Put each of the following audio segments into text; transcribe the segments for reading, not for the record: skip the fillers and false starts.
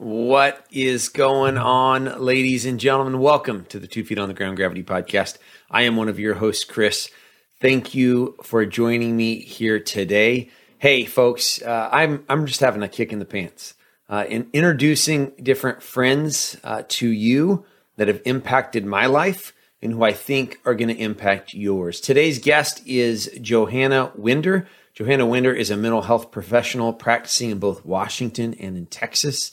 What is going on, ladies and gentlemen? Welcome to the 2 Feet on the Ground Gravity Podcast. I am one of your hosts, Chris. Thank you for joining me here today. Hey, folks, I'm just having a kick in the pants in introducing different friends to you that have impacted my life and who I think are going to impact yours. Today's guest is Johanna Wender. Johanna Wender is a mental health professional practicing in both Washington and in Texas.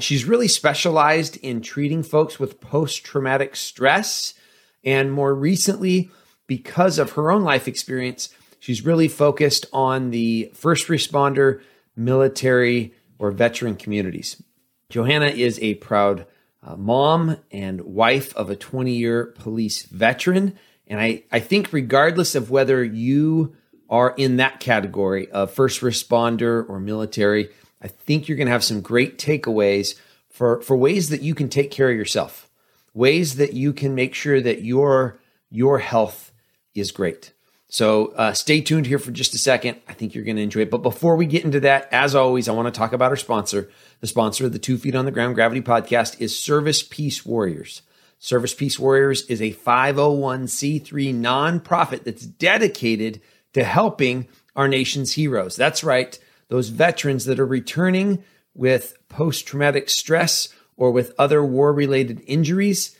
She's really specialized in treating folks with post-traumatic stress. And more recently, because of her own life experience, she's really focused on the first responder, military, or veteran communities. Johanna is a proud mom and wife of a 20-year police veteran. And I think regardless of whether you are in that category of first responder or military, I think you're going to have some great takeaways for ways that you can take care of yourself, ways that you can make sure that your health is great. So stay tuned here for just a second. I think you're going to enjoy it. But before we get into that, as always, I want to talk about our sponsor. The sponsor of the 2 Feet on the Ground Gravity Podcast is Service Peace Warriors. Service Peace Warriors is a 501c3 nonprofit that's dedicated to helping our nation's heroes. That's right. Those veterans that are returning with post-traumatic stress or with other war-related injuries.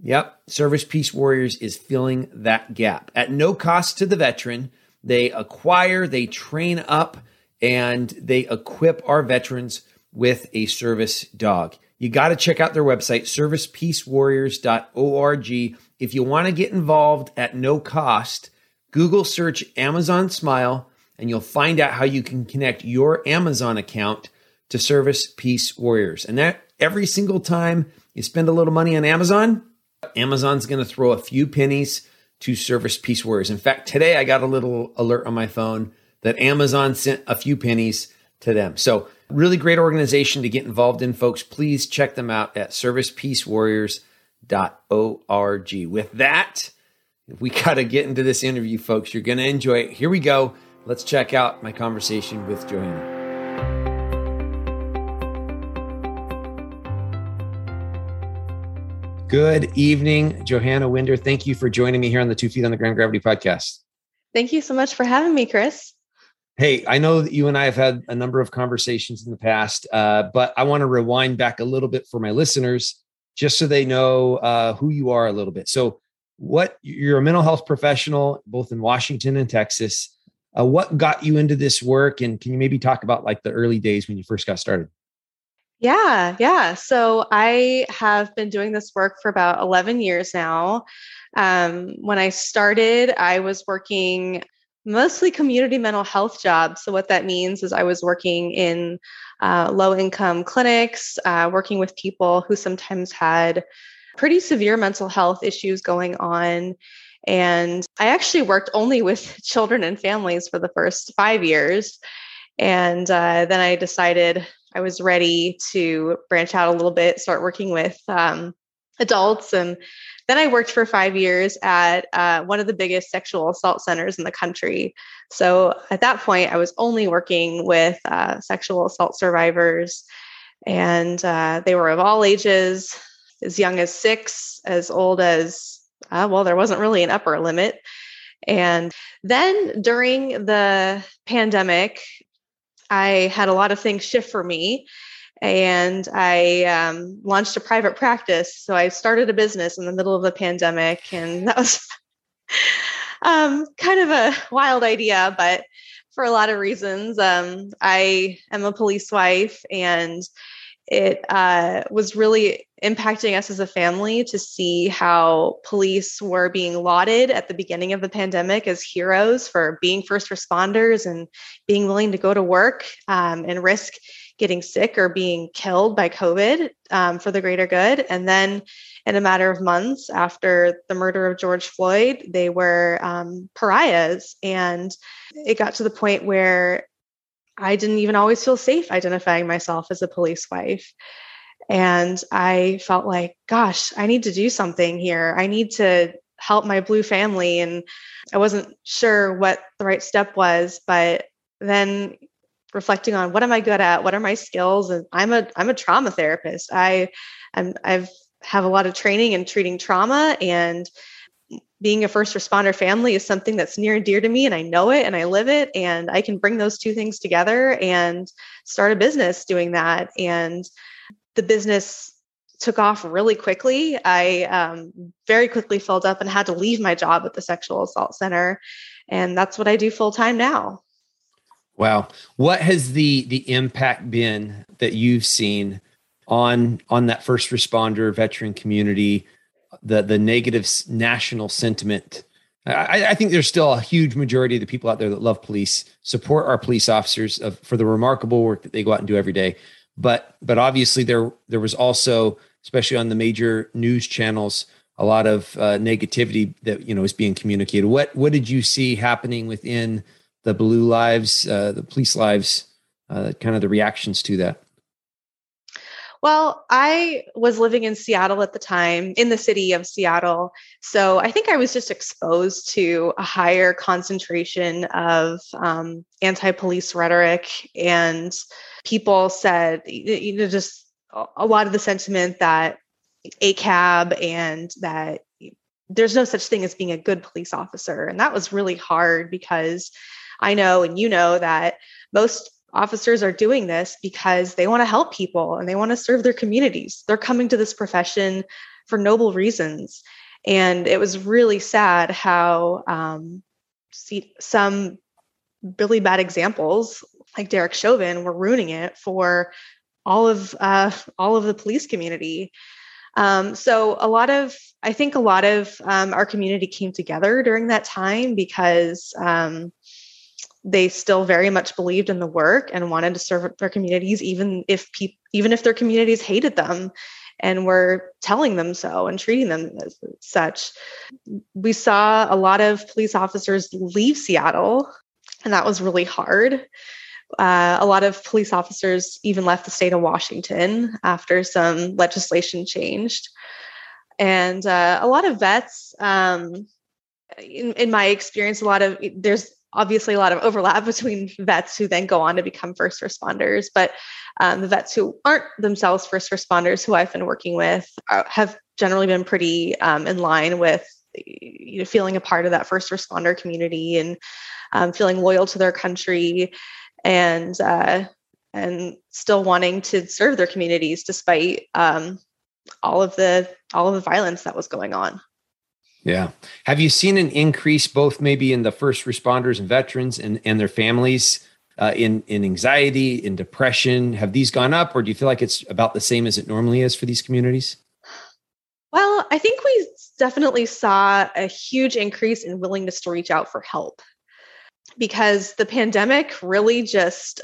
Yep, Service Peace Warriors is filling that gap. At no cost to the veteran, they acquire, they train up, and they equip our veterans with a service dog. You got to check out their website, servicepeacewarriors.org. If you want to get involved at no cost, Google search Amazon Smile, and you'll find out how you can connect your Amazon account to Service Peace Warriors. And that every single time you spend a little money on Amazon, Amazon's going to throw a few pennies to Service Peace Warriors. In fact, today I got a little alert on my phone that Amazon sent a few pennies to them. So really great organization to get involved in, folks. Please check them out at servicepeacewarriors.org. With that, we got to get into this interview, folks. You're going to enjoy it. Here we go. Let's check out my conversation with Johanna. Good evening, Johanna Wender. Thank you for joining me here on the 2 Feet on the Ground Gravity Podcast. Thank you so much for having me, Chris. Hey, I know that you and I have had a number of conversations in the past, but I want to rewind back a little bit for my listeners just so they know who you are a little bit. So you're a mental health professional, both in Washington and Texas. What got you into this work? And can you maybe talk about like the early days when you first got started? Yeah. So I have been doing this work for about 11 years now. When I started, I was working mostly community mental health jobs. So what that means is I was working in low-income clinics, working with people who sometimes had pretty severe mental health issues going on. And I actually worked only with children and families for the first 5 years. And then I decided I was ready to branch out a little bit, start working with adults. And then I worked for 5 years at one of the biggest sexual assault centers in the country. So at that point, I was only working with sexual assault survivors. And they were of all ages, as young as 6, as old as there wasn't really an upper limit. And then during the pandemic, I had a lot of things shift for me, and I launched a private practice. So I started a business in the middle of the pandemic, and that was kind of a wild idea, but for a lot of reasons. I am a police wife, and it was really impacting us as a family to see how police were being lauded at the beginning of the pandemic as heroes for being first responders and being willing to go to work and risk getting sick or being killed by COVID for the greater good. And then in a matter of months after the murder of George Floyd, they were pariahs. And it got to the point where I didn't even always feel safe identifying myself as a police wife. And I felt like, gosh, I need to do something here. I need to help my blue family. And I wasn't sure what the right step was. But then reflecting on what am I good at? What are my skills? And I'm a trauma therapist. I have a lot of training in treating trauma, and being a first responder family is something that's near and dear to me, and I know it and I live it, and I can bring those two things together and start a business doing that. And the business took off really quickly. I very quickly filled up and had to leave my job at the sexual assault center. And that's what I do full time now. Wow. What has the impact been that you've seen on that first responder veteran community, the negative national sentiment? I think there's still a huge majority of the people out there that love police, support our police officers for the remarkable work that they go out and do every day. But obviously there was also, especially on the major news channels, a lot of negativity that, you know, is being communicated. What did you see happening within the blue lives, the police lives, kind of the reactions to that? Well, I was living in Seattle at the time, in the city of Seattle. So I think I was just exposed to a higher concentration of anti-police rhetoric, and people said, you know, just a lot of the sentiment that ACAB and that there's no such thing as being a good police officer. And that was really hard, because I know, and you know, that most officers are doing this because they want to help people and they want to serve their communities. They're coming to this profession for noble reasons. And it was really sad how some really bad examples like Derek Chauvin were ruining it for all of the police community. So I think a lot of our community came together during that time, because they still very much believed in the work and wanted to serve their communities, even if their communities hated them and were telling them so and treating them as such. We saw a lot of police officers leave Seattle, and that was really hard. A lot of police officers even left the state of Washington after some legislation changed. And a lot of vets, in my experience, there's obviously a lot of overlap between vets who then go on to become first responders, but the vets who aren't themselves first responders who I've been working with have generally been pretty in line with, you know, feeling a part of that first responder community and feeling loyal to their country and still wanting to serve their communities despite all of the violence that was going on. Yeah. Have you seen an increase both maybe in the first responders and veterans and their families in anxiety, in depression? Have these gone up, or do you feel like it's about the same as it normally is for these communities? Well, I think we definitely saw a huge increase in willingness to reach out for help, because the pandemic really just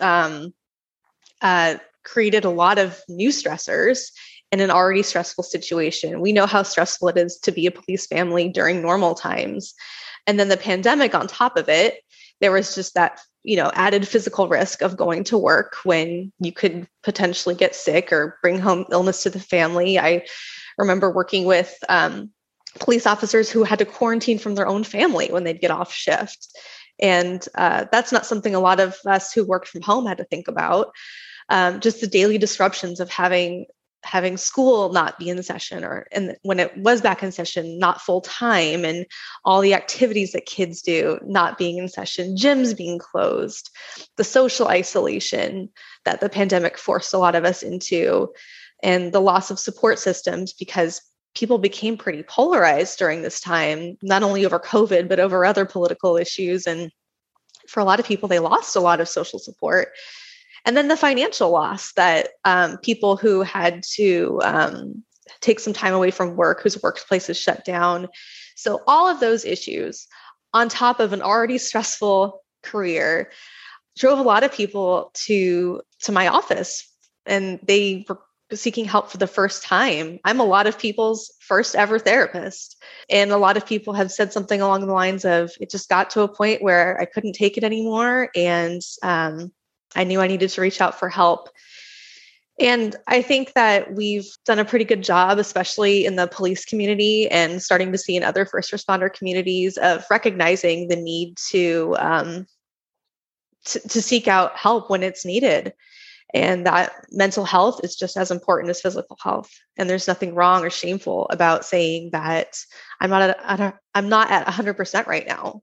created a lot of new stressors in an already stressful situation. We know how stressful it is to be a police family during normal times. And then the pandemic on top of it, there was just that, you know, added physical risk of going to work when you could potentially get sick or bring home illness to the family. I remember working with police officers who had to quarantine from their own family when they'd get off shift. And that's not something a lot of us who worked from home had to think about. Just the daily disruptions of having school not be in session, and when it was back in session, not full time, and all the activities that kids do not being in session, gyms being closed, the social isolation that the pandemic forced a lot of us into, and the loss of support systems, because people became pretty polarized during this time, not only over COVID, but over other political issues. And for a lot of people, they lost a lot of social support. And then the financial loss that people who had to take some time away from work, whose workplaces shut down. So all of those issues on top of an already stressful career drove a lot of people to my office, and they were seeking help for the first time. I'm a lot of people's first ever therapist. And a lot of people have said something along the lines of, it just got to a point where I couldn't take it anymore. And I knew I needed to reach out for help. And I think that we've done a pretty good job, especially in the police community and starting to see in other first responder communities, of recognizing the need to seek out help when it's needed. And that mental health is just as important as physical health. And there's nothing wrong or shameful about saying that I'm not at 100% right now.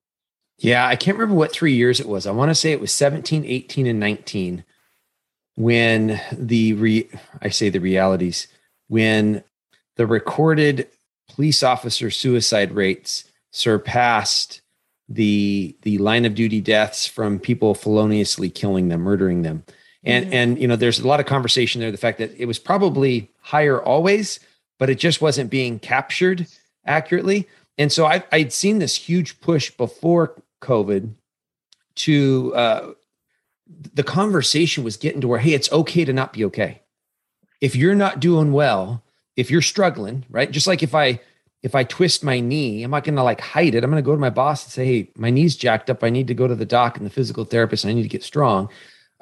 Yeah. I can't remember what 3 years it was. I want to say it was 17, 18, and 19 when the recorded police officer suicide rates surpassed the line of duty deaths from people feloniously killing them, murdering them. And, mm-hmm. and, you know, there's a lot of conversation there. The fact that it was probably higher always, but it just wasn't being captured accurately. And so I'd seen this huge push before COVID to, the conversation was getting to where, hey, it's okay to not be okay. If you're not doing well, if you're struggling, right? Just like if I twist my knee, I'm not going to like hide it. I'm going to go to my boss and say, hey, my knee's jacked up. I need to go to the doc and the physical therapist. And I need to get strong.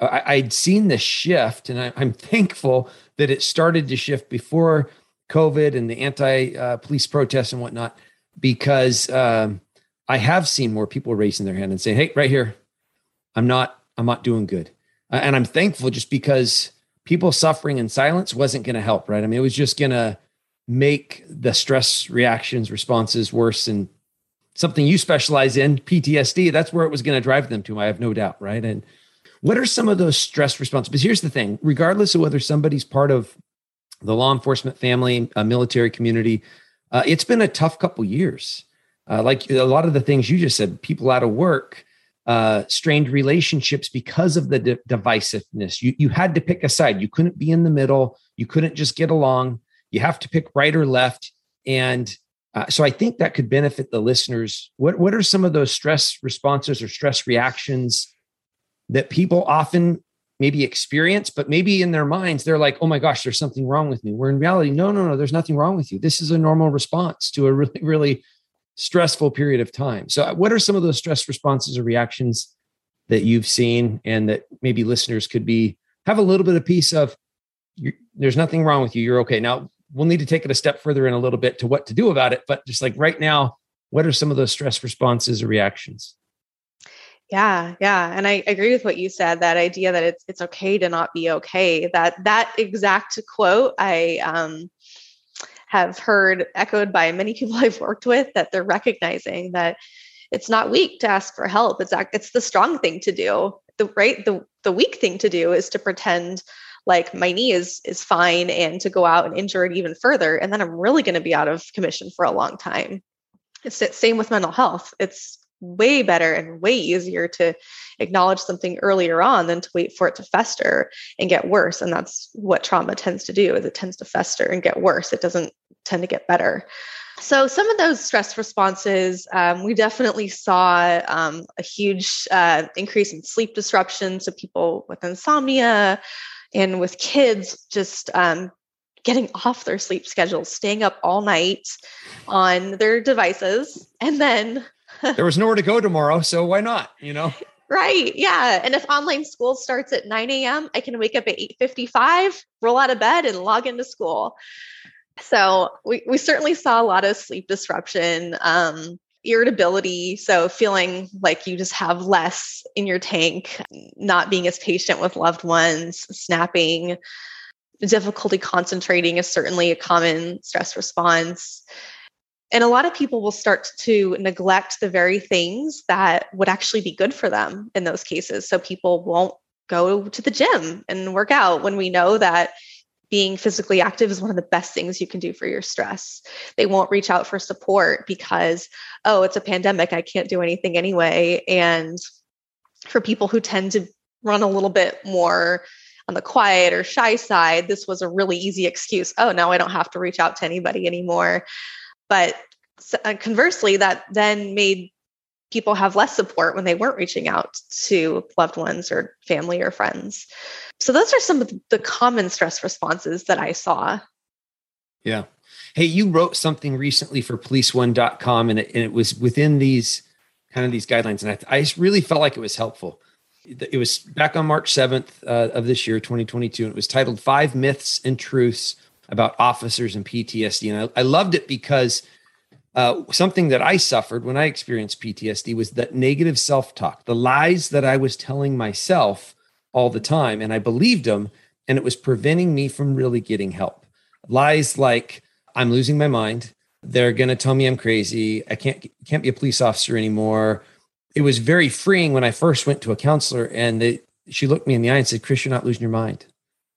I'd seen the shift, and I'm thankful that it started to shift before COVID and the anti-police protests and whatnot, because I have seen more people raising their hand and saying, hey, right here, I'm not doing good. And I'm thankful, just because people suffering in silence wasn't going to help, right? I mean, it was just going to make the stress responses worse, and something you specialize in, PTSD, that's where it was going to drive them to, I have no doubt, right? And what are some of those stress responses? Because here's the thing, regardless of whether somebody's part of the law enforcement family, a military community, it's been a tough couple years. Like a lot of the things you just said, people out of work, strained relationships because of the divisiveness. You had to pick a side. You couldn't be in the middle. You couldn't just get along. You have to pick right or left. And so I think that could benefit the listeners. What are some of those stress responses or stress reactions that people often maybe experience, but maybe in their minds, they're like, oh my gosh, there's something wrong with me. Where in reality, no, there's nothing wrong with you. This is a normal response to a really, really stressful period of time. So what are some of those stress responses or reactions that you've seen, and that maybe listeners could have a little bit of piece of, there's nothing wrong with you. You're okay. Now we'll need to take it a step further in a little bit to what to do about it. But just like right now, what are some of those stress responses or reactions? Yeah. And I agree with what you said, that idea that it's okay to not be okay. That exact quote I have heard echoed by many people I've worked with, that they're recognizing that it's not weak to ask for help. It's the strong thing to do, right? The weak thing to do is to pretend like my knee is fine and to go out and injure it even further. And then I'm really going to be out of commission for a long time. It's the same with mental health. It's way better and way easier to acknowledge something earlier on than to wait for it to fester and get worse. And that's what trauma tends to do, is it tends to fester and get worse. It doesn't tend to get better. So some of those stress responses, we definitely saw a huge increase in sleep disruption. So people with insomnia and with kids just getting off their sleep schedules, staying up all night on their devices, and then there was nowhere to go tomorrow, so why not, you know? Right. Yeah. And if online school starts at 9 a.m., I can wake up at 8:55, roll out of bed, and log into school. So we certainly saw a lot of sleep disruption, irritability. So feeling like you just have less in your tank, not being as patient with loved ones, snapping, difficulty concentrating is certainly a common stress response. And a lot of people will start to neglect the very things that would actually be good for them in those cases. So people won't go to the gym and work out, when we know that being physically active is one of the best things you can do for your stress. They won't reach out for support because, oh, it's a pandemic, I can't do anything anyway. And for people who tend to run a little bit more on the quiet or shy side, this was a really easy excuse. Oh, now I don't have to reach out to anybody anymore. But conversely, that then made people have less support when they weren't reaching out to loved ones or family or friends. So those are some of the common stress responses that I saw. Yeah. Hey, you wrote something recently for policeone.com, and it was within these kind of these guidelines. And I really felt like it was helpful. It was back on March 7th of this year, 2022. And it was titled 5 Myths and Truths About Officers and PTSD. And I loved it because Something that I suffered when I experienced PTSD was that negative self-talk, the lies that I was telling myself all the time. And I believed them, and it was preventing me from really getting help. Lies like, I'm losing my mind. They're going to tell me I'm crazy. I can't be a police officer anymore. It was very freeing when I first went to a counselor, and she looked me in the eye and said, Chris, you're not losing your mind.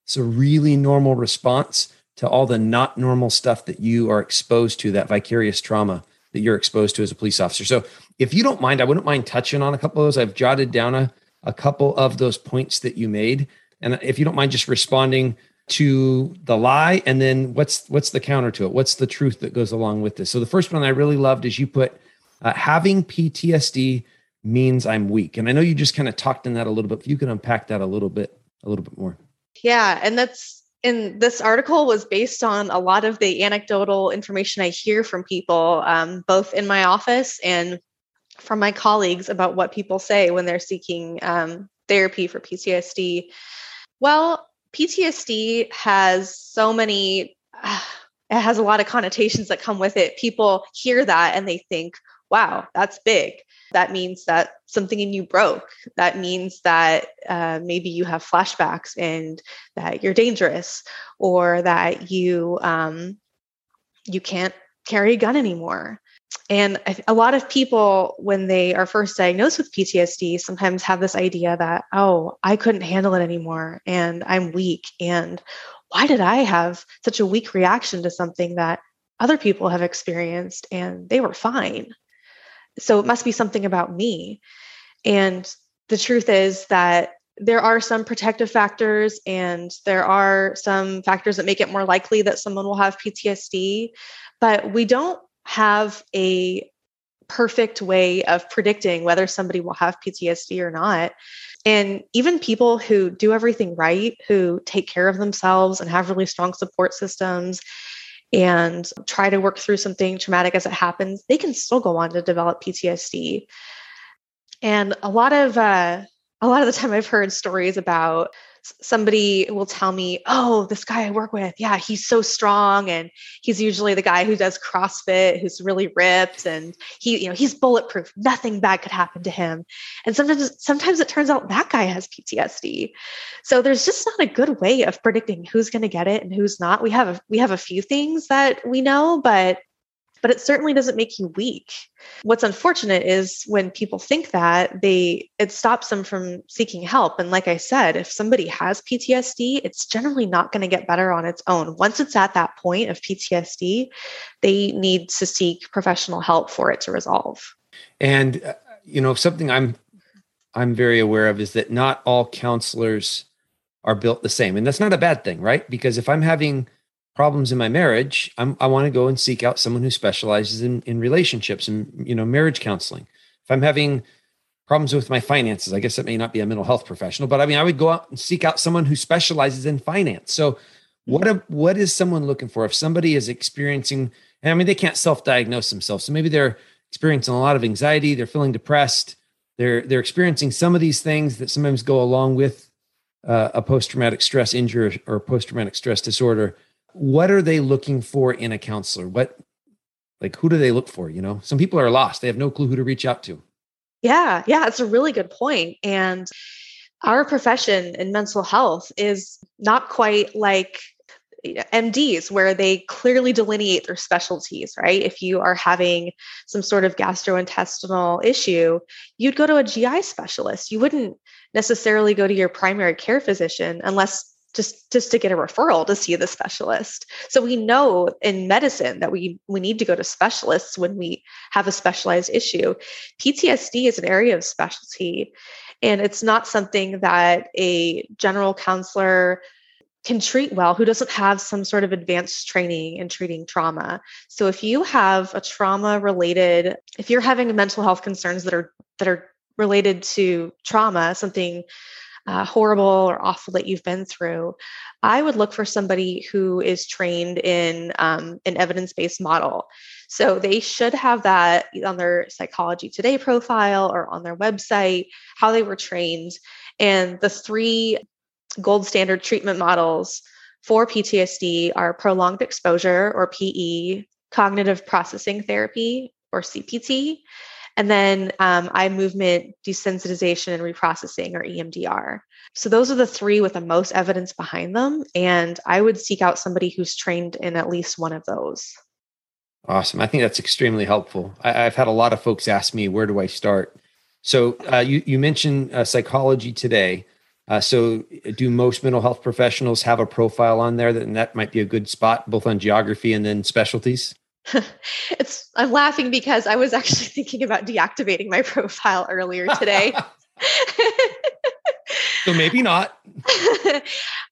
It's a really normal response to all the not normal stuff that you are exposed to, that vicarious trauma that you're exposed to as a police officer. So if you don't mind, I wouldn't mind touching on a couple of those. I've jotted down a couple of those points that you made. And if you don't mind just responding to the lie, and then what's the counter to it? What's the truth that goes along with this? So the first one I really loved is you put, having PTSD means I'm weak. And I know you just kind of talked in that a little bit, but you can unpack that a little bit more. Yeah. And this article was based on a lot of the anecdotal information I hear from people, both in my office and from my colleagues, about what people say when they're seeking therapy for PTSD. Well, PTSD has so many, it has a lot of connotations that come with it. People hear that and they think, wow, that's big. That means that something in you broke. That means that maybe you have flashbacks and that you're dangerous, or that you you can't carry a gun anymore. And a lot of people, when they are first diagnosed with PTSD, sometimes have this idea that, oh, I couldn't handle it anymore, and I'm weak. And why did I have such a weak reaction to something that other people have experienced and they were fine? So it must be something about me. And the truth is that there are some protective factors, and there are some factors that make it more likely that someone will have PTSD, but we don't have a perfect way of predicting whether somebody will have PTSD or not. And even people who do everything right, who take care of themselves and have really strong support systems and try to work through something traumatic as it happens, they can still go on to develop PTSD. And a lot of the time I've heard stories about, somebody will tell me, oh, this guy I work with, yeah, he's so strong. And he's usually the guy who does CrossFit, who's really ripped, and he, you know, he's bulletproof. Nothing bad could happen to him. And sometimes it turns out that guy has PTSD. So there's just not a good way of predicting who's going to get it and who's not. We have a few things that we know, but it certainly doesn't make you weak. What's unfortunate is when people think that, it stops them from seeking help. And like I said, if somebody has PTSD, it's generally not going to get better on its own. Once it's at that point of PTSD, they need to seek professional help for it to resolve. And something I'm very aware of is that not all counselors are built the same. And that's not a bad thing, right? Because if I'm having problems in my marriage, I want to go and seek out someone who specializes in relationships and, marriage counseling. If I'm having problems with my finances, I guess that may not be a mental health professional, but I would go out and seek out someone who specializes in finance. So what is someone looking for? If somebody is experiencing, they can't self-diagnose themselves. So maybe they're experiencing a lot of anxiety. They're feeling depressed. They're experiencing some of these things that sometimes go along with a post-traumatic stress injury or post-traumatic stress disorder. What are they looking for in a counselor? Who do they look for? Some people are lost. They have no clue who to reach out to. Yeah. It's a really good point. And our profession in mental health is not quite like MDs, where they clearly delineate their specialties, right? If you are having some sort of gastrointestinal issue, you'd go to a GI specialist. You wouldn't necessarily go to your primary care physician unless just to get a referral to see the specialist. So we know in medicine that we need to go to specialists when we have a specialized issue. PTSD is an area of specialty, and it's not something that a general counselor can treat well who doesn't have some sort of advanced training in treating trauma. So if you have a trauma related, if you're having mental health concerns that are related to trauma, something horrible or awful that you've been through, I would look for somebody who is trained in an evidence-based model. So they should have that on their Psychology Today profile or on their website, how they were trained. And the three gold standard treatment models for PTSD are prolonged exposure, or PE, cognitive processing therapy, or CPT, and then eye movement desensitization and reprocessing, or EMDR. So those are the three with the most evidence behind them. And I would seek out somebody who's trained in at least one of those. Awesome. I think that's extremely helpful. I've had a lot of folks ask me, where do I start? So you mentioned Psychology Today. So do most mental health professionals have a profile on there? And that might be a good spot, both on geography and then specialties. I'm laughing because I was actually thinking about deactivating my profile earlier today. So maybe not.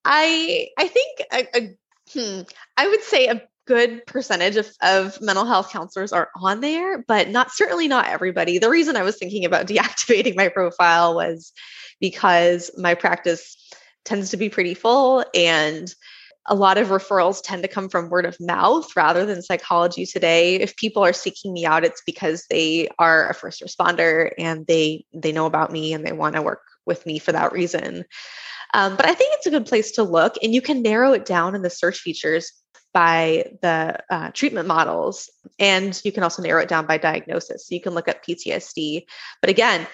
I think I would say a good percentage of mental health counselors are on there, but certainly not everybody. The reason I was thinking about deactivating my profile was because my practice tends to be pretty full, and a lot of referrals tend to come from word of mouth rather than Psychology Today. If people are seeking me out, it's because they are a first responder and they know about me and they want to work with me for that reason. But I think it's a good place to look, and you can narrow it down in the search features by the treatment models. And you can also narrow it down by diagnosis. So you can look up PTSD. But again,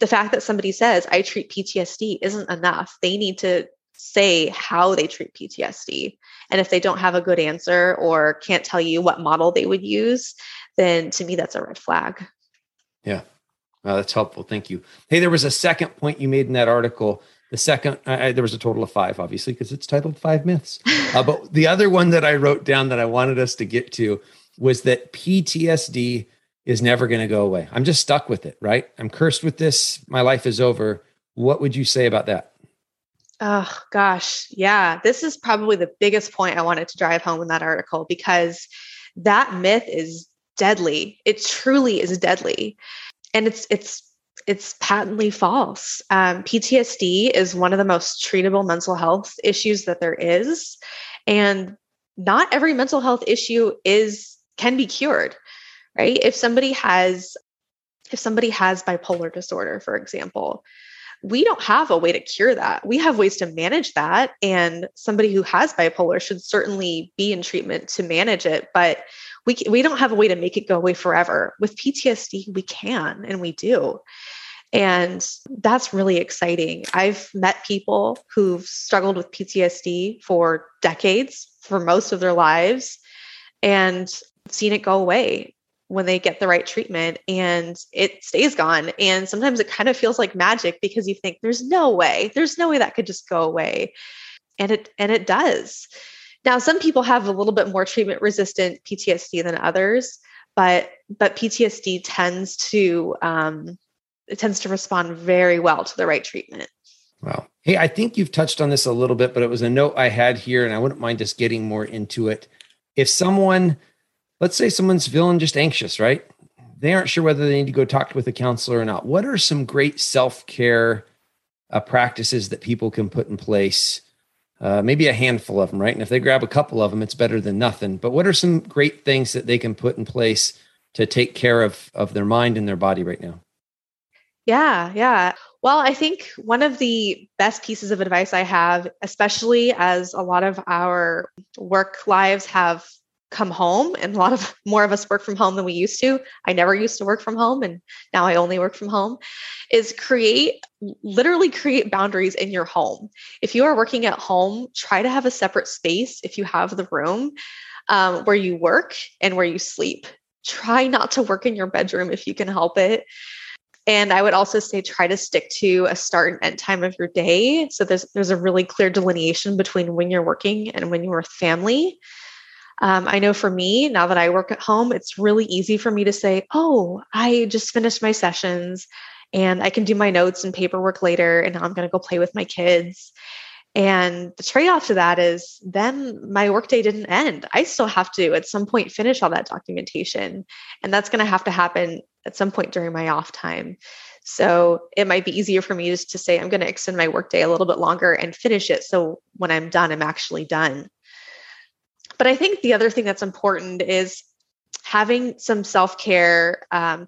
the fact that somebody says, I treat PTSD isn't enough. They need to say how they treat PTSD. And if they don't have a good answer or can't tell you what model they would use, then to me, that's a red flag. Yeah. That's helpful. Thank you. Hey, there was a second point you made in that article. The second, there was a total of five, obviously, because it's titled Five Myths. But the other one that I wrote down that I wanted us to get to was that PTSD is never going to go away. I'm just stuck with it, right? I'm cursed with this. My life is over. What would you say about that? Oh, gosh. Yeah. This is probably the biggest point I wanted to drive home in that article, because that myth is deadly. It truly is deadly. And it's patently false. PTSD is one of the most treatable mental health issues that there is. And not every mental health issue can be cured, right? If somebody has bipolar disorder, for example, we don't have a way to cure that. We have ways to manage that. And somebody who has bipolar should certainly be in treatment to manage it. But we don't have a way to make it go away forever. With PTSD, we can, and we do. And that's really exciting. I've met people who've struggled with PTSD for decades, for most of their lives, and seen it go away when they get the right treatment, and it stays gone. And sometimes it kind of feels like magic, because you think there's no way that could just go away. And it does. Now, some people have a little bit more treatment resistant PTSD than others, but PTSD tends to respond very well to the right treatment. Wow. Hey, I think you've touched on this a little bit, but it was a note I had here, and I wouldn't mind just getting more into it. If let's say someone's feeling just anxious, right? They aren't sure whether they need to go talk with a counselor or not. What are some great self-care practices that people can put in place? Maybe a handful of them, right? And if they grab a couple of them, it's better than nothing. But what are some great things that they can put in place to take care of their mind and their body right now? Yeah. Well, I think one of the best pieces of advice I have, especially as a lot of our work lives have come home, and a lot of more of us work from home than we used to. I never used to work from home, and now I only work from home, is literally create boundaries in your home. If you are working at home, try to have a separate space, if you have the room, where you work and where you sleep. Try not to work in your bedroom if you can help it. And I would also say, try to stick to a start and end time of your day. So there's a really clear delineation between when you're working and when you're with family. I know for me, now that I work at home, it's really easy for me to say, oh, I just finished my sessions and I can do my notes and paperwork later, and now I'm going to go play with my kids. And the trade-off to that is then my workday didn't end. I still have to, at some point, finish all that documentation. And that's going to have to happen at some point during my off time. So it might be easier for me just to say, I'm going to extend my workday a little bit longer and finish it. So when I'm done, I'm actually done. But I think the other thing that's important is having some self-care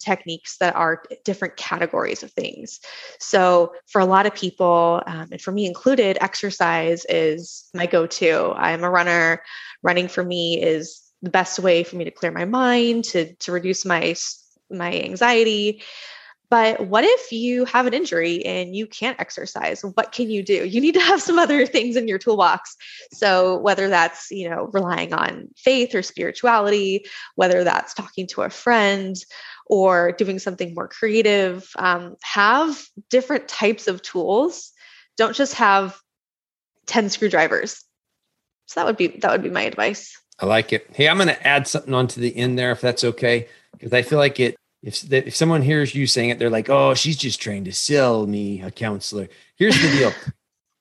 techniques that are different categories of things. So for a lot of people, and for me included, exercise is my go-to. I'm a runner. Running for me is the best way for me to clear my mind, to reduce my anxiety. But what if you have an injury and you can't exercise? What can you do? You need to have some other things in your toolbox. So whether that's, you know, relying on faith or spirituality, whether that's talking to a friend or doing something more creative, have different types of tools. Don't just have 10 screwdrivers. So that would be my advice. I like it. Hey, I'm going to add something onto the end there, if that's okay, because I feel like if someone hears you saying it, they're like, oh, she's just trying to sell me a counselor. Here's the deal.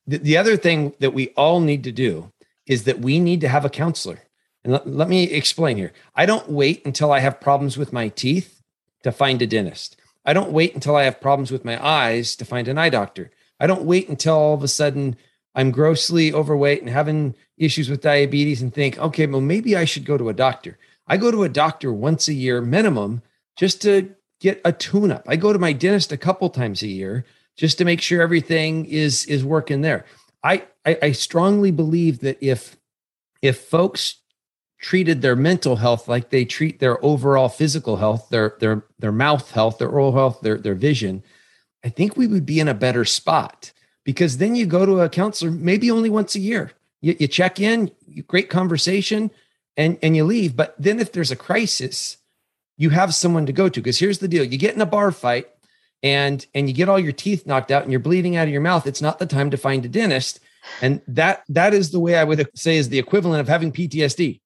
The other thing that we all need to do is that we need to have a counselor. And let me explain here. I don't wait until I have problems with my teeth to find a dentist. I don't wait until I have problems with my eyes to find an eye doctor. I don't wait until all of a sudden I'm grossly overweight and having issues with diabetes and think, okay, well, maybe I should go to a doctor. I go to a doctor once a year minimum just to get a tune-up. I go to my dentist a couple times a year just to make sure everything is working there. I strongly believe that if folks treated their mental health like they treat their overall physical health, their mouth health, their oral health, their vision, I think we would be in a better spot. Because then you go to a counselor maybe only once a year. You check in, great conversation, and you leave. But then if there's a crisis, you have someone to go to. Because here's the deal. You get in a bar fight and you get all your teeth knocked out and you're bleeding out of your mouth. It's not the time to find a dentist. And that is the way I would say is the equivalent of having PTSD.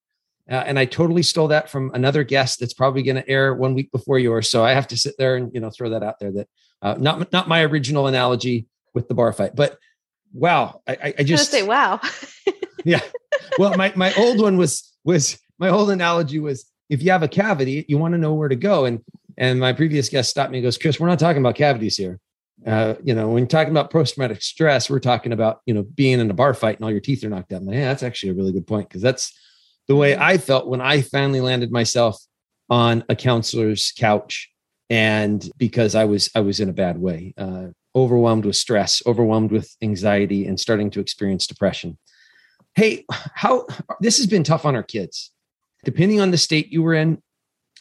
And I totally stole that from another guest that's probably going to air 1 week before yours. So I have to sit there and, you know, throw that out there, that not my original analogy with the bar fight. But wow, I just say, wow. Yeah. Well, my old one was my old analogy was, if you have a cavity, you want to know where to go. And my previous guest stopped me and goes, Chris, we're not talking about cavities here. You know, when you're talking about post-traumatic stress, we're talking about, you know, being in a bar fight and all your teeth are knocked out. I'm like, yeah, that's actually a really good point. Cause that's the way I felt when I finally landed myself on a counselor's couch. And because I was in a bad way, overwhelmed with stress, overwhelmed with anxiety, and starting to experience depression. Hey, this has been tough on our kids. Depending on the state you were in,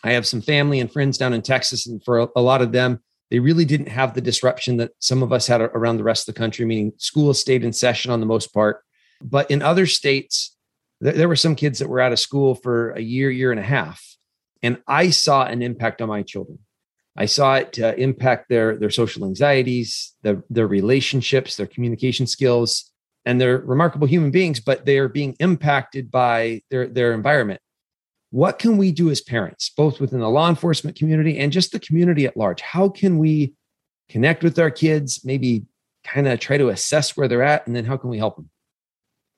I have some family and friends down in Texas. And for a lot of them, they really didn't have the disruption that some of us had around the rest of the country, meaning school stayed in session on the most part. But in other states, there were some kids that were out of school for a year, year and a half. And I saw an impact on my children. I saw it impact their social anxieties, their relationships, their communication skills, and they're remarkable human beings, but they are being impacted by their environment. What can we do as parents, both within the law enforcement community and just the community at large? How can we connect with our kids, maybe kind of try to assess where they're at, and then how can we help them?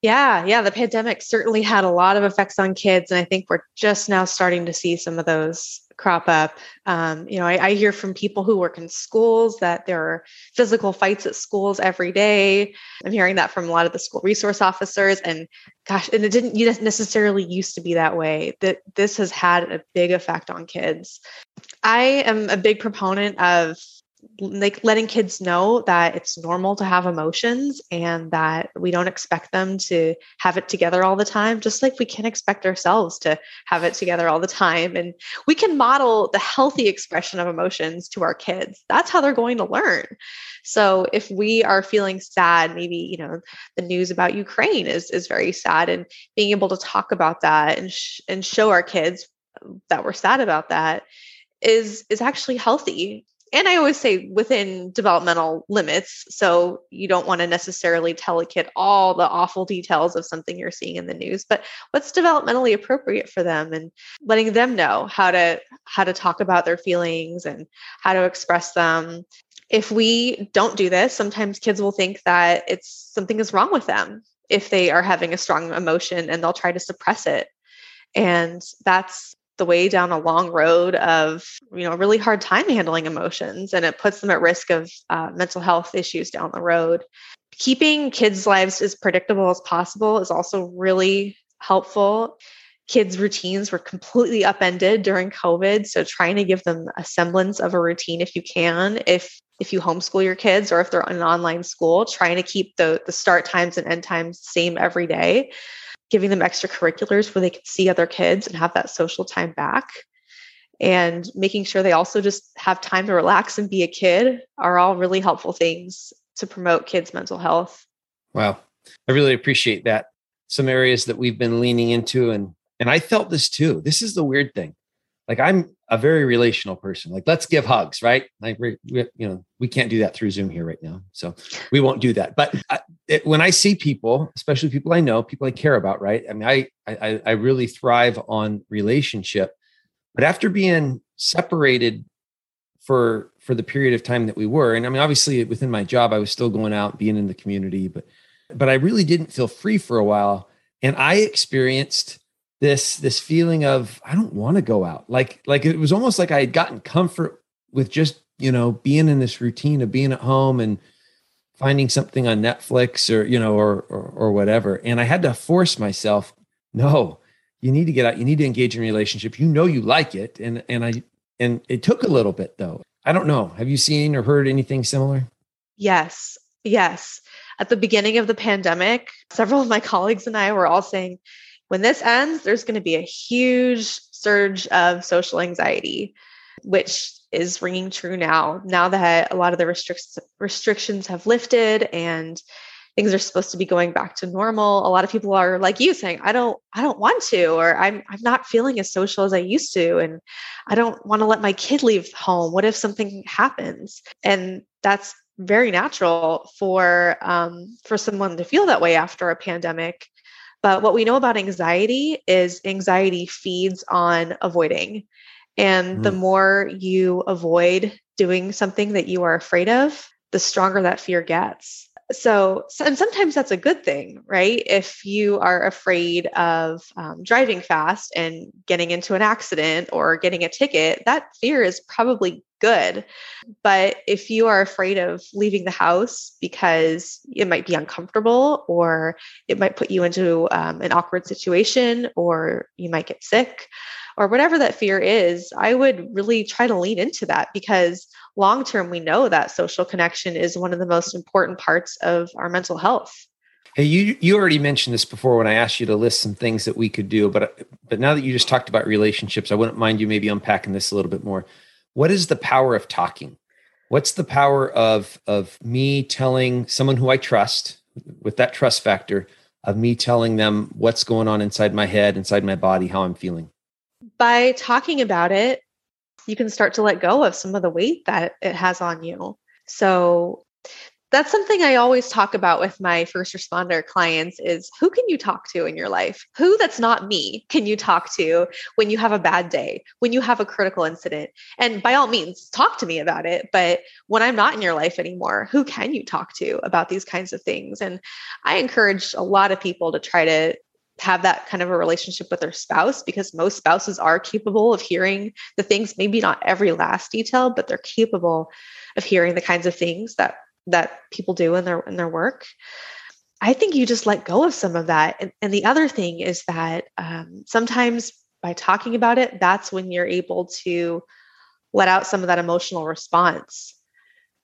Yeah. The pandemic certainly had a lot of effects on kids. And I think we're just now starting to see some of those crop up. You know, I hear from people who work in schools that there are physical fights at schools every day. I'm hearing that from a lot of the school resource officers, and gosh, and it didn't necessarily used to be that way. That this has had a big effect on kids. I am a big proponent of like letting kids know that it's normal to have emotions and that we don't expect them to have it together all the time, just like we can't expect ourselves to have it together all the time. And we can model the healthy expression of emotions to our kids. That's how they're going to learn. So if we are feeling sad, maybe, you know, the news about Ukraine is very sad, and being able to talk about that and show our kids that we're sad about that is actually healthy. And I always say within developmental limits. So you don't want to necessarily tell a kid all the awful details of something you're seeing in the news, but what's developmentally appropriate for them, and letting them know how to talk about their feelings and how to express them. If we don't do this, sometimes kids will think that it's something is wrong with them if they are having a strong emotion, and they'll try to suppress it. And that's the way down a long road of, you know, a really hard time handling emotions, and it puts them at risk of mental health issues down the road. Keeping kids' lives as predictable as possible is also really helpful. Kids' routines were completely upended during COVID, so trying to give them a semblance of a routine if you can. If you homeschool your kids, or if they're in online school, trying to keep the start times and end times the same every day. giving them extracurriculars where they could see other kids and have that social time back, and making sure they also just have time to relax and be a kid are all really helpful things to promote kids' mental health. Wow. I really appreciate that. Some areas that we've been leaning into, and I felt this too. This is the weird thing. Like, I'm a very relational person. Like, let's give hugs, right? Like, we can't do that through Zoom here right now, so we won't do that. But when I see people, especially people I know, people I care about, right? I mean, I really thrive on relationship. But after being separated for the period of time that we were, and I mean, obviously within my job, I was still going out, being in the community, but I really didn't feel free for a while. And I experienced this feeling of, I don't want to go out. Like it was almost like I had gotten comfort with just, being in this routine of being at home and finding something on Netflix or whatever. And I had to force myself, no, you need to get out. You need to engage in a relationship. You like it. And it took a little bit though. I don't know. Have you seen or heard anything similar? Yes. At the beginning of the pandemic, several of my colleagues and I were all saying, when this ends, there's going to be a huge surge of social anxiety, which is ringing true now. Now that a lot of the restrictions have lifted and things are supposed to be going back to normal, a lot of people are like you saying, I don't want to, or I'm not feeling as social as I used to, and I don't want to let my kid leave home. What if something happens? And that's very natural for someone to feel that way after a pandemic. But what we know about anxiety is anxiety feeds on avoiding. And the more you avoid doing something that you are afraid of, the stronger that fear gets. So, and sometimes that's a good thing, right? If you are afraid of driving fast and getting into an accident or getting a ticket, that fear is probably good. But if you are afraid of leaving the house because it might be uncomfortable, or it might put you into an awkward situation, or you might get sick, or whatever that fear is, I would really try to lean into that, because long-term, we know that social connection is one of the most important parts of our mental health. Hey, you already mentioned this before when I asked you to list some things that we could do, but now that you just talked about relationships, I wouldn't mind you maybe unpacking this a little bit more. What is the power of talking? What's the power of me telling someone who I trust, with that trust factor, of me telling them what's going on inside my head, inside my body, how I'm feeling? By talking about it, you can start to let go of some of the weight that it has on you. So that's something I always talk about with my first responder clients is, who can you talk to in your life? Who that's not me can you talk to when you have a bad day, when you have a critical incident? And by all means, talk to me about it. But when I'm not in your life anymore, who can you talk to about these kinds of things? And I encourage a lot of people to try to have that kind of a relationship with their spouse, because most spouses are capable of hearing the things, maybe not every last detail, but they're capable of hearing the kinds of things that people do in their work. I think you just let go of some of that. And the other thing is that sometimes by talking about it, that's when you're able to let out some of that emotional response,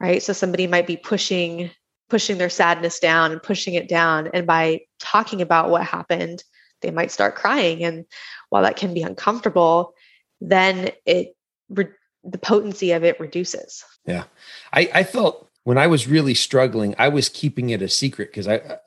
right? So somebody might be pushing their sadness down and pushing it down. And by talking about what happened, they might start crying. And while that can be uncomfortable, then the potency of it reduces. Yeah. I felt when I was really struggling, I was keeping it a secret because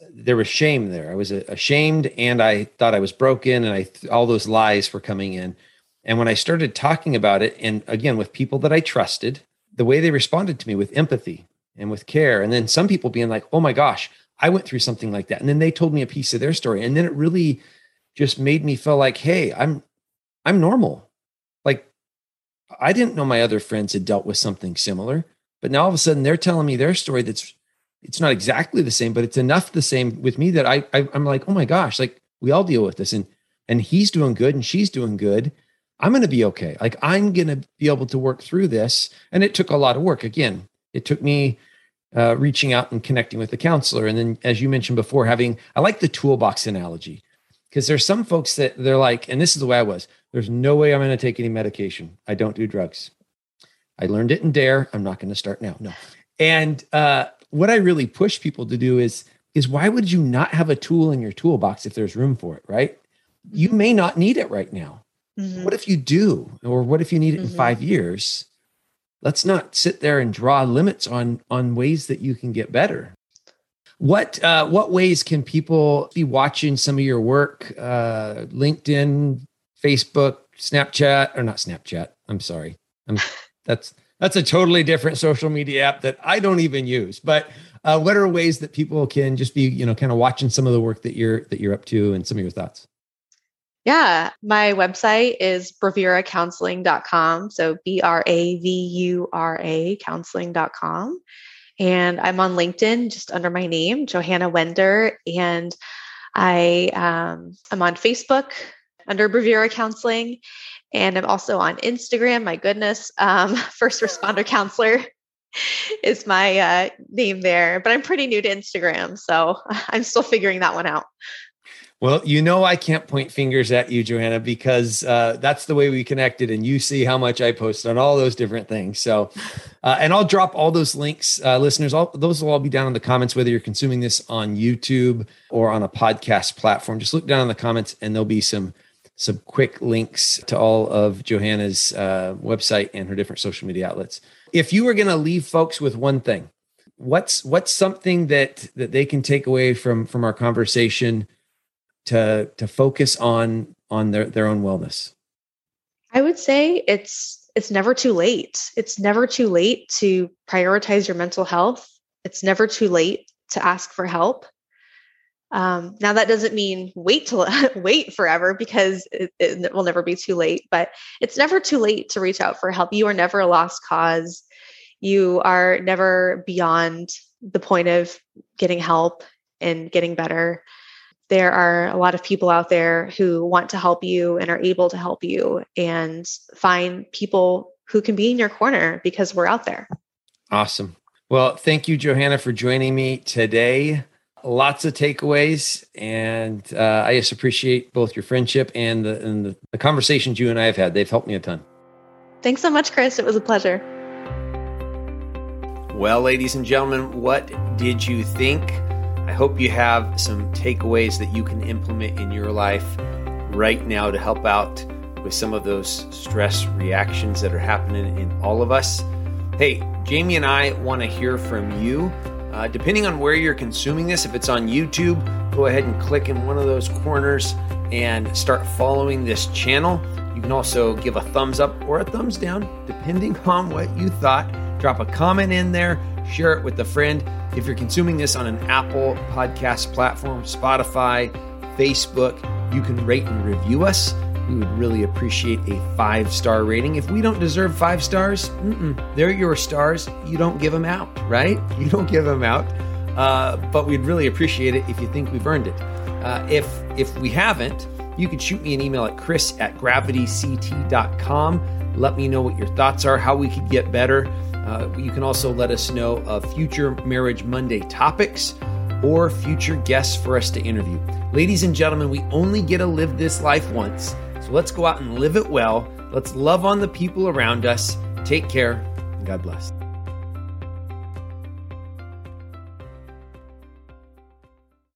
there was shame there. I was ashamed and I thought I was broken, and all those lies were coming in. And when I started talking about it, and again, with people that I trusted, the way they responded to me with empathy and with care. And then some people being like, oh my gosh, I went through something like that. And then they told me a piece of their story. And then it really just made me feel like, hey, I'm normal. Like, I didn't know my other friends had dealt with something similar, but now all of a sudden they're telling me their story. It's not exactly the same, but it's enough the same with me that I'm like, oh my gosh, like we all deal with this, and he's doing good and she's doing good. I'm going to be okay. Like, I'm going to be able to work through this. And it took a lot of work. Again, it took me reaching out and connecting with the counselor. And then, as you mentioned before, I like the toolbox analogy, because there's some folks that they're like, and this is the way I was, there's no way I'm going to take any medication. I don't do drugs. I learned it in DARE. I'm not going to start now. No. And what I really push people to do is is why would you not have a tool in your toolbox if there's room for it, right? You may not need it right now. Mm-hmm. What if you do? Or what if you need it in 5 years? Let's not sit there and draw limits on ways that you can get better. What ways can people be watching some of your work? LinkedIn, Facebook, Snapchat, or not Snapchat. I'm sorry. That's a totally different social media app that I don't even use. But what are ways that people can just be, kind of watching some of the work that you're up to and some of your thoughts? Yeah. My website is bravuracounseling.com. So BRAVURA counseling.com. And I'm on LinkedIn just under my name, Johanna Wender. And I am on Facebook under Bravura Counseling. And I'm also on Instagram. My goodness. First Responder Counselor is my name there, but I'm pretty new to Instagram. So I'm still figuring that one out. Well, I can't point fingers at you, Johanna, because that's the way we connected, and you see how much I post on all those different things. So, and I'll drop all those links, listeners. Those will all be down in the comments, whether you're consuming this on YouTube or on a podcast platform. Just look down in the comments, and there'll be some quick links to all of Johanna's website and her different social media outlets. If you were going to leave folks with one thing, what's something that they can take away from our conversation to focus on their own wellness? I would say it's never too late. It's never too late to prioritize your mental health. It's never too late to ask for help. Now that doesn't mean wait forever, because it will never be too late, but it's never too late to reach out for help. You are never a lost cause. You are never beyond the point of getting help and getting better. There are a lot of people out there who want to help you and are able to help you, and find people who can be in your corner, because we're out there. Awesome. Well, thank you, Johanna, for joining me today. Lots of takeaways, and I just appreciate both your friendship and the conversations you and I have had. They've helped me a ton. Thanks so much, Chris. It was a pleasure. Well, ladies and gentlemen, what did you think? I hope you have some takeaways that you can implement in your life right now to help out with some of those stress reactions that are happening in all of us. Hey, Jamie and I want to hear from you. Depending on where you're consuming this, if it's on YouTube, go ahead and click in one of those corners and start following this channel. You can also give a thumbs up or a thumbs down, depending on what you thought. Drop a comment in there, share it with a friend. If you're consuming this on an Apple podcast platform, Spotify, Facebook, you can rate and review us. We would really appreciate a 5-star rating. If we don't deserve 5 stars, they're your stars. You don't give them out, right? You don't give them out. But we'd really appreciate it if you think we've earned it. If we haven't, you can shoot me an email at chris@gravityct.com. Let me know what your thoughts are, how we could get better. You can also let us know of future Marriage Monday topics or future guests for us to interview. Ladies and gentlemen, we only get to live this life once. So let's go out and live it well. Let's love on the people around us. Take care, and God bless.